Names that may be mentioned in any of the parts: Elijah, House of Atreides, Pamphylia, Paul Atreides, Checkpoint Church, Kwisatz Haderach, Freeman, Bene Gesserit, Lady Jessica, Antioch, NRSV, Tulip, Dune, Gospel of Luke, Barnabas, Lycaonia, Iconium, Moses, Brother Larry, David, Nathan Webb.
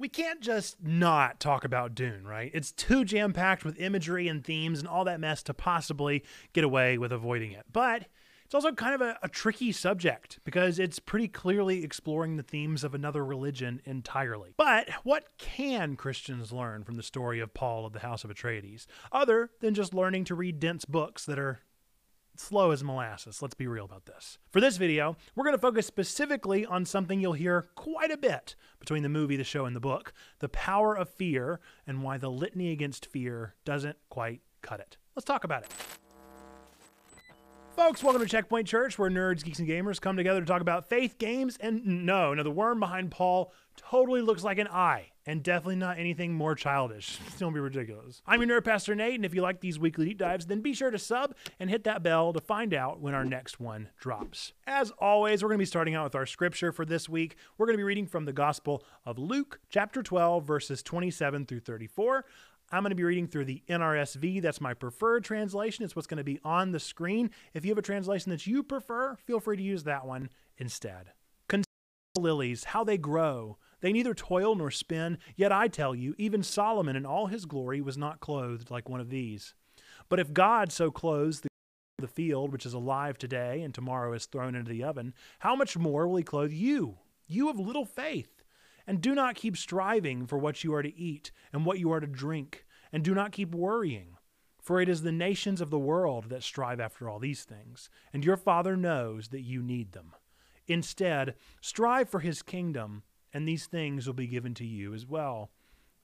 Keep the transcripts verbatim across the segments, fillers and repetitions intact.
we can't just not talk about Dune, right? It's too jam-packed with imagery and themes and all that mess to possibly get away with avoiding it. But it's also kind of a, a tricky subject because it's pretty clearly exploring the themes of another religion entirely. But what can Christians learn from the story of Paul of the House of Atreides, other than just learning to read dense books that are slow as molasses? Let's be real about this. For this video, we're going to focus specifically on something you'll hear quite a bit between the movie, the show, and the book: the power of fear and why the litany against fear doesn't quite cut it. Let's talk about it. Folks, welcome to Checkpoint Church, where nerds, geeks, and gamers come together to talk about faith, games, and no, no, the worm behind Paul totally looks like an eye, and definitely not anything more childish. It's gonna be ridiculous. I'm your nerd pastor, Nate, and if you like these weekly deep dives, then be sure to sub and hit that bell to find out when our next one drops. As always, we're gonna be starting out with our scripture for this week. We're gonna be reading from the Gospel of Luke, chapter twelve, verses twenty-seven through thirty-four. I'm going to be reading through the N R S V. That's my preferred translation. It's what's going to be on the screen. If you have a translation that you prefer, feel free to use that one instead. Consider the lilies, how they grow. They neither toil nor spin. Yet I tell you, even Solomon in all his glory was not clothed like one of these. But if God so clothes the the field, which is alive today and tomorrow is thrown into the oven, how much more will he clothe you, you of little faith? And do not keep striving for what you are to eat and what you are to drink, and do not keep worrying, for it is the nations of the world that strive after all these things, and your Father knows that you need them. Instead, strive for his kingdom, and these things will be given to you as well.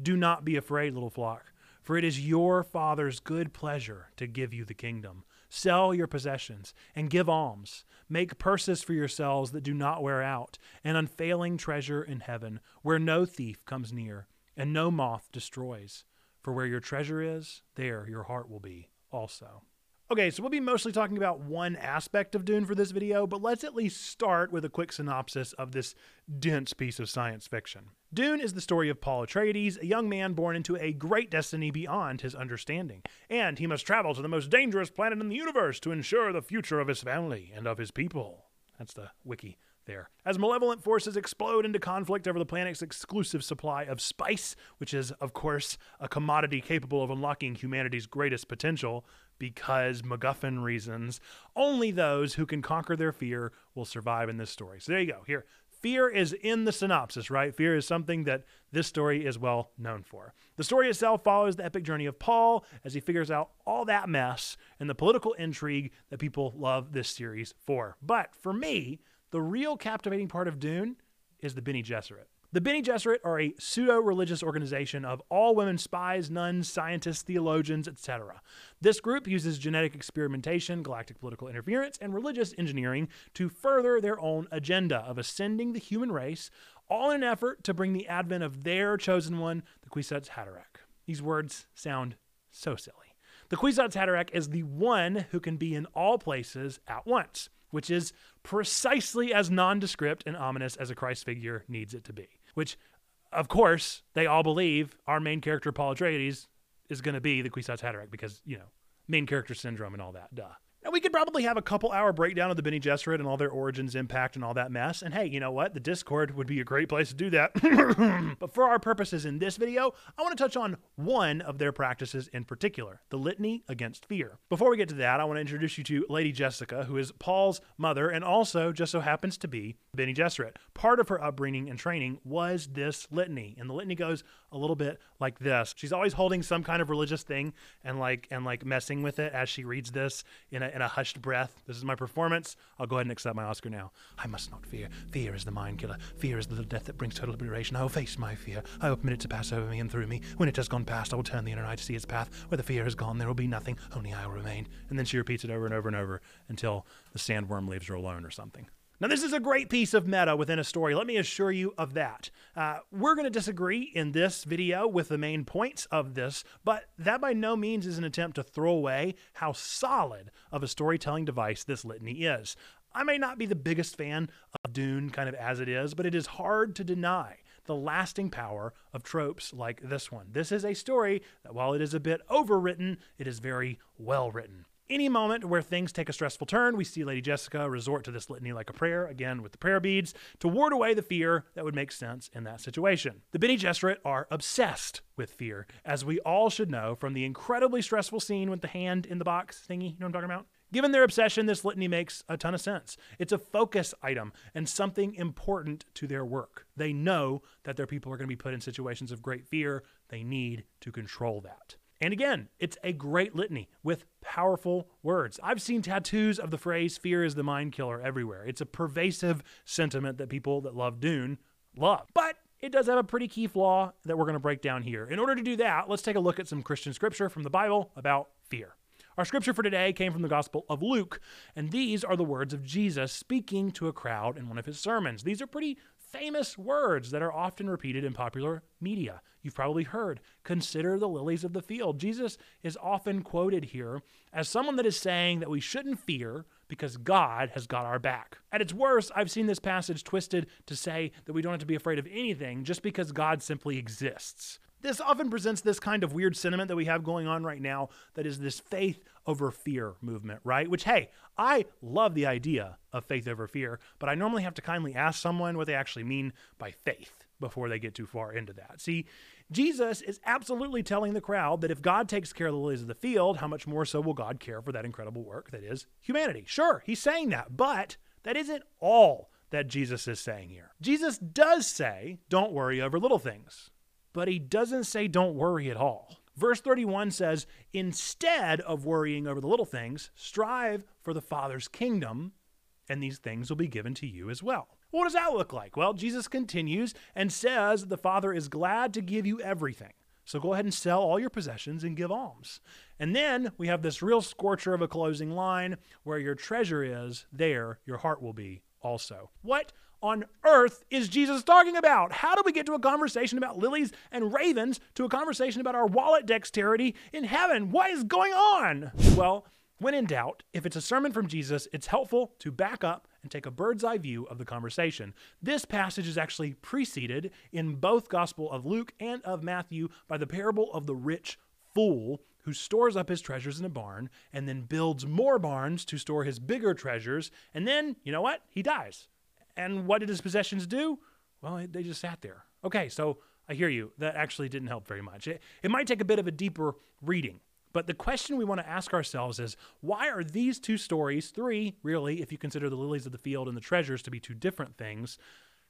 Do not be afraid, little flock, for it is your Father's good pleasure to give you the kingdom. Sell your possessions and give alms. Make purses for yourselves that do not wear out, an unfailing treasure in heaven, where no thief comes near and no moth destroys. For where your treasure is, there your heart will be also. Okay, so we'll be mostly talking about one aspect of Dune for this video, but let's at least start with a quick synopsis of this dense piece of science fiction. Dune is the story of Paul Atreides, a young man born into a great destiny beyond his understanding, and he must travel to the most dangerous planet in the universe to ensure the future of his family and of his people. That's the wiki there. As malevolent forces explode into conflict over the planet's exclusive supply of spice, which is, of course, a commodity capable of unlocking humanity's greatest potential, because MacGuffin reasons, only those who can conquer their fear will survive in this story. So there you go. Here. Fear is in the synopsis, right? Fear is something that this story is well known for. The story itself follows the epic journey of Paul as he figures out all that mess and the political intrigue that people love this series for. But for me, the real captivating part of Dune is the Bene Gesserit. The Bene Gesserit are a pseudo-religious organization of all-women spies, nuns, scientists, theologians, et cetera. This group uses genetic experimentation, galactic political interference, and religious engineering to further their own agenda of ascending the human race, all in an effort to bring the advent of their chosen one, the Kwisatz Haderach. These words sound so silly. The Kwisatz Haderach is the one who can be in all places at once, which is precisely as nondescript and ominous as a Christ figure needs it to be. Which, of course, they all believe our main character, Paul Atreides, is going to be the Kwisatz Haderach because, you know, main character syndrome and all that, duh. Now, we could probably have a couple-hour breakdown of the Bene Gesserit and all their origins, impact, and all that mess. And hey, you know what? The Discord would be a great place to do that. But for our purposes in this video, I want to touch on one of their practices in particular, the litany against fear. Before we get to that, I want to introduce you to Lady Jessica, who is Paul's mother and also just so happens to be Bene Gesserit. Part of her upbringing and training was this litany. And the litany goes a little bit like this. She's always holding some kind of religious thing and like, and like messing with it as she reads this in a in a hushed breath. This is my performance. I'll go ahead and accept my Oscar now. I must not fear. Fear is the mind killer. Fear is the death that brings total obliteration. I will face my fear. I will permit it to pass over me and through me. When it has gone past, I will turn the inner eye to see its path. Where the fear is gone, there will be nothing. Only I will remain. And then she repeats it over and over and over until the sandworm leaves her alone or something. Now, this is a great piece of meta within a story. Let me assure you of that. Uh, we're going to disagree in this video with the main points of this, but that by no means is an attempt to throw away how solid of a storytelling device this litany is. I may not be the biggest fan of Dune kind of as it is, but it is hard to deny the lasting power of tropes like this one. This is a story that, while it is a bit overwritten, it is very well written. any moment where things take a stressful turn, we see Lady Jessica resort to this litany like a prayer, again with the prayer beads, to ward away the fear that would make sense in that situation. The Bene Gesserit are obsessed with fear, as we all should know from the incredibly stressful scene with the hand in the box thingy, you know what I'm talking about? Given their obsession, this litany makes a ton of sense. It's a focus item and something important to their work. They know that their people are going to be put in situations of great fear. They need to control that. And again, it's a great litany with powerful words. I've seen tattoos of the phrase, fear is the mind killer, everywhere. It's a pervasive sentiment that people that love Dune love. But it does have a pretty key flaw that we're going to break down here. In order to do that, let's take a look at some Christian scripture from the Bible about fear. Our scripture for today came from the Gospel of Luke, and these are the words of Jesus speaking to a crowd in one of his sermons. These are pretty famous words that are often repeated in popular media. You've probably heard, consider the lilies of the field. Jesus is often quoted here as someone that is saying that we shouldn't fear because God has got our back. At its worst, I've seen this passage twisted to say that we don't have to be afraid of anything just because God simply exists. This often presents this kind of weird sentiment that we have going on right now that is this faith over fear movement, right? Which, hey, I love the idea of faith over fear, but I normally have to kindly ask someone what they actually mean by faith before they get too far into that. See, Jesus is absolutely telling the crowd that if God takes care of the lilies of the field, how much more so will God care for that incredible work that is humanity? Sure, he's saying that, but that isn't all that Jesus is saying here. Jesus does say, don't worry over little things. But he doesn't say don't worry at all. Verse thirty-one says, instead of worrying over the little things, strive for the Father's kingdom, and these things will be given to you as well. What does that look like? Well, Jesus continues and says the Father is glad to give you everything. So go ahead and sell all your possessions and give alms. And then we have this real scorcher of a closing line, where your treasure is, there your heart will be also. What on earth is Jesus talking about? How do we get to a conversation about lilies and ravens to a conversation about our wallet dexterity in heaven? What is going on? Well, when in doubt, if it's a sermon from Jesus, it's helpful to back up and take a bird's eye view of the conversation. This passage is actually preceded in both Gospel of Luke and of Matthew by the parable of the rich fool who stores up his treasures in a barn and then builds more barns to store his bigger treasures. And then, you know what? He dies. And what did his possessions do? Well, they just sat there. Okay, so I hear you. That actually didn't help very much. It, it might take a bit of a deeper reading, but the question we want to ask ourselves is, why are these two stories, three really, if you consider the lilies of the field and the treasures to be two different things,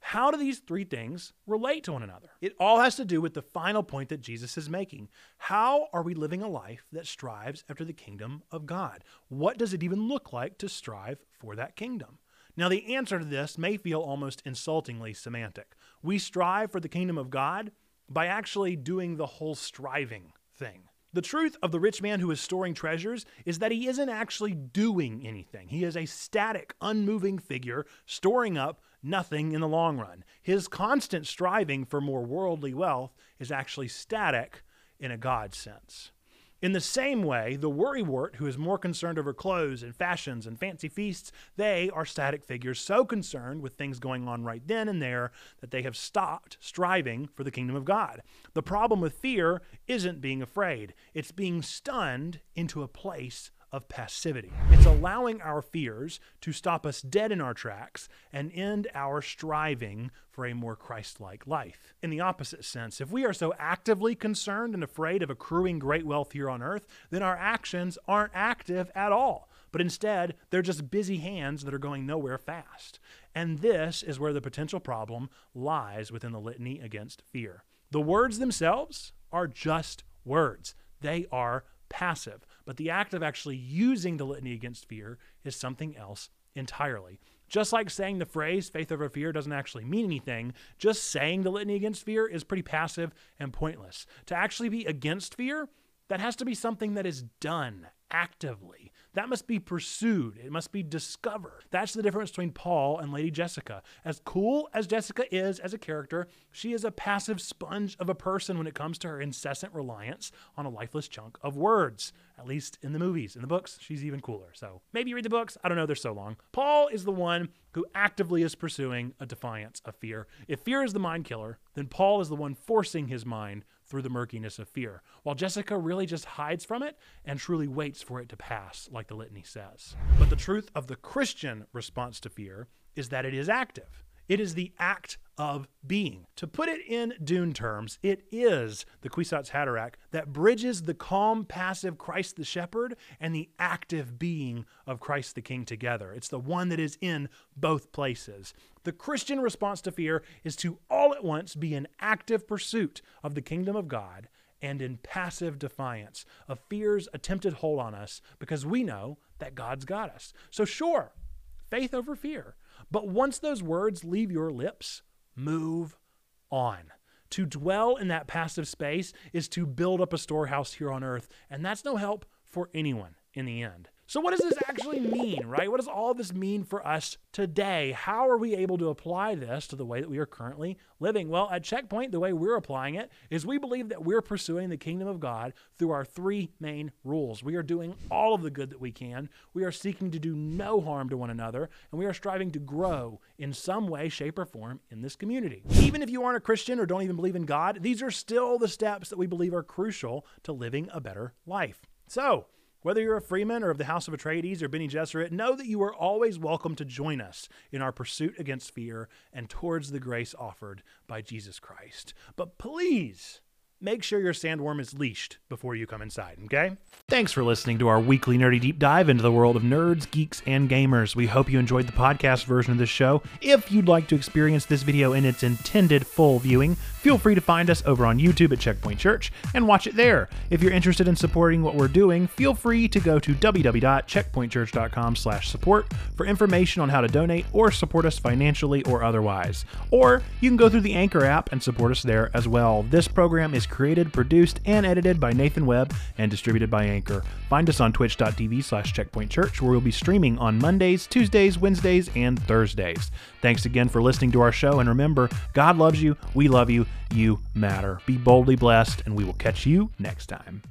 how do these three things relate to one another? It all has to do with the final point that Jesus is making. How are we living a life that strives after the kingdom of God? What does it even look like to strive for that kingdom? Now, the answer to this may feel almost insultingly semantic. We strive for the kingdom of God by actually doing the whole striving thing. The truth of the rich man who is storing treasures is that he isn't actually doing anything. He is a static, unmoving figure storing up nothing in the long run. His constant striving for more worldly wealth is actually static in a God sense. In the same way, the worrywart who is more concerned over clothes and fashions and fancy feasts, they are static figures so concerned with things going on right then and there that they have stopped striving for the kingdom of God. The problem with fear isn't being afraid. It's being stunned into a place of passivity. It's allowing our fears to stop us dead in our tracks and end our striving for a more Christ-like life. In the opposite sense, if we are so actively concerned and afraid of accruing great wealth here on earth, then our actions aren't active at all, but instead they're just busy hands that are going nowhere fast. And this is where the potential problem lies within the litany against fear. The words themselves are just words. They are passive, but the act of actually using the litany against fear is something else entirely. Just like saying the phrase faith over fear doesn't actually mean anything, just saying the litany against fear is pretty passive and pointless. To actually be against fear, that has to be something that is done actively. That must be pursued. It must be discovered. That's the difference between Paul and Lady Jessica. As cool as Jessica is as a character, she is a passive sponge of a person when it comes to her incessant reliance on a lifeless chunk of words, at least in the movies. In the books, she's even cooler. So maybe you read the books. I don't know. They're so long. Paul is the one who actively is pursuing a defiance of fear. If fear is the mind killer, then Paul is the one forcing his mind through the murkiness of fear, while Jessica really just hides from it and truly waits for it to pass, like the litany says. But the truth of the Christian response to fear is that it is active. It is the act of being. To put it in Dune terms, it is the Kwisatz Haderach that bridges the calm, passive Christ the Shepherd and the active being of Christ the King together. It's the one that is in both places. The Christian response to fear is to all at once be in active pursuit of the kingdom of God and in passive defiance of fear's attempted hold on us, because we know that God's got us. So sure, faith over fear. But once those words leave your lips, move on. To dwell in that passive space is to build up a storehouse here on earth, and that's no help for anyone in the end. So what does this actually mean, right? What does all this mean for us today? How are we able to apply this to the way that we are currently living? Well, at Checkpoint, the way we're applying it is we believe that we're pursuing the kingdom of God through our three main rules. We are doing all of the good that we can. We are seeking to do no harm to one another, and we are striving to grow in some way, shape, or form in this community. Even if you aren't a Christian or don't even believe in God, these are still the steps that we believe are crucial to living a better life. So, whether you're a Freeman or of the House of Atreides or Bene Gesserit, know that you are always welcome to join us in our pursuit against fear and towards the grace offered by Jesus Christ. But please make sure your sandworm is leashed before you come inside, okay? Thanks for listening to our weekly nerdy deep dive into the world of nerds, geeks, and gamers. We hope you enjoyed the podcast version of this show. If you'd like to experience this video in its intended full viewing, feel free to find us over on YouTube at Checkpoint Church and watch it there. If you're interested in supporting what we're doing, feel free to go to w w w dot checkpoint church dot com slash support for information on how to donate or support us financially or otherwise. Or you can go through the Anchor app and support us there as well. This program is created, produced, and edited by Nathan Webb and distributed by Anchor. Find us on twitch dot t v slash checkpoint church, where we'll be streaming on Mondays, Tuesdays, Wednesdays, and Thursdays. Thanks again for listening to our show, and remember, God loves you, we love you, you matter. Be boldly blessed, and we will catch you next time.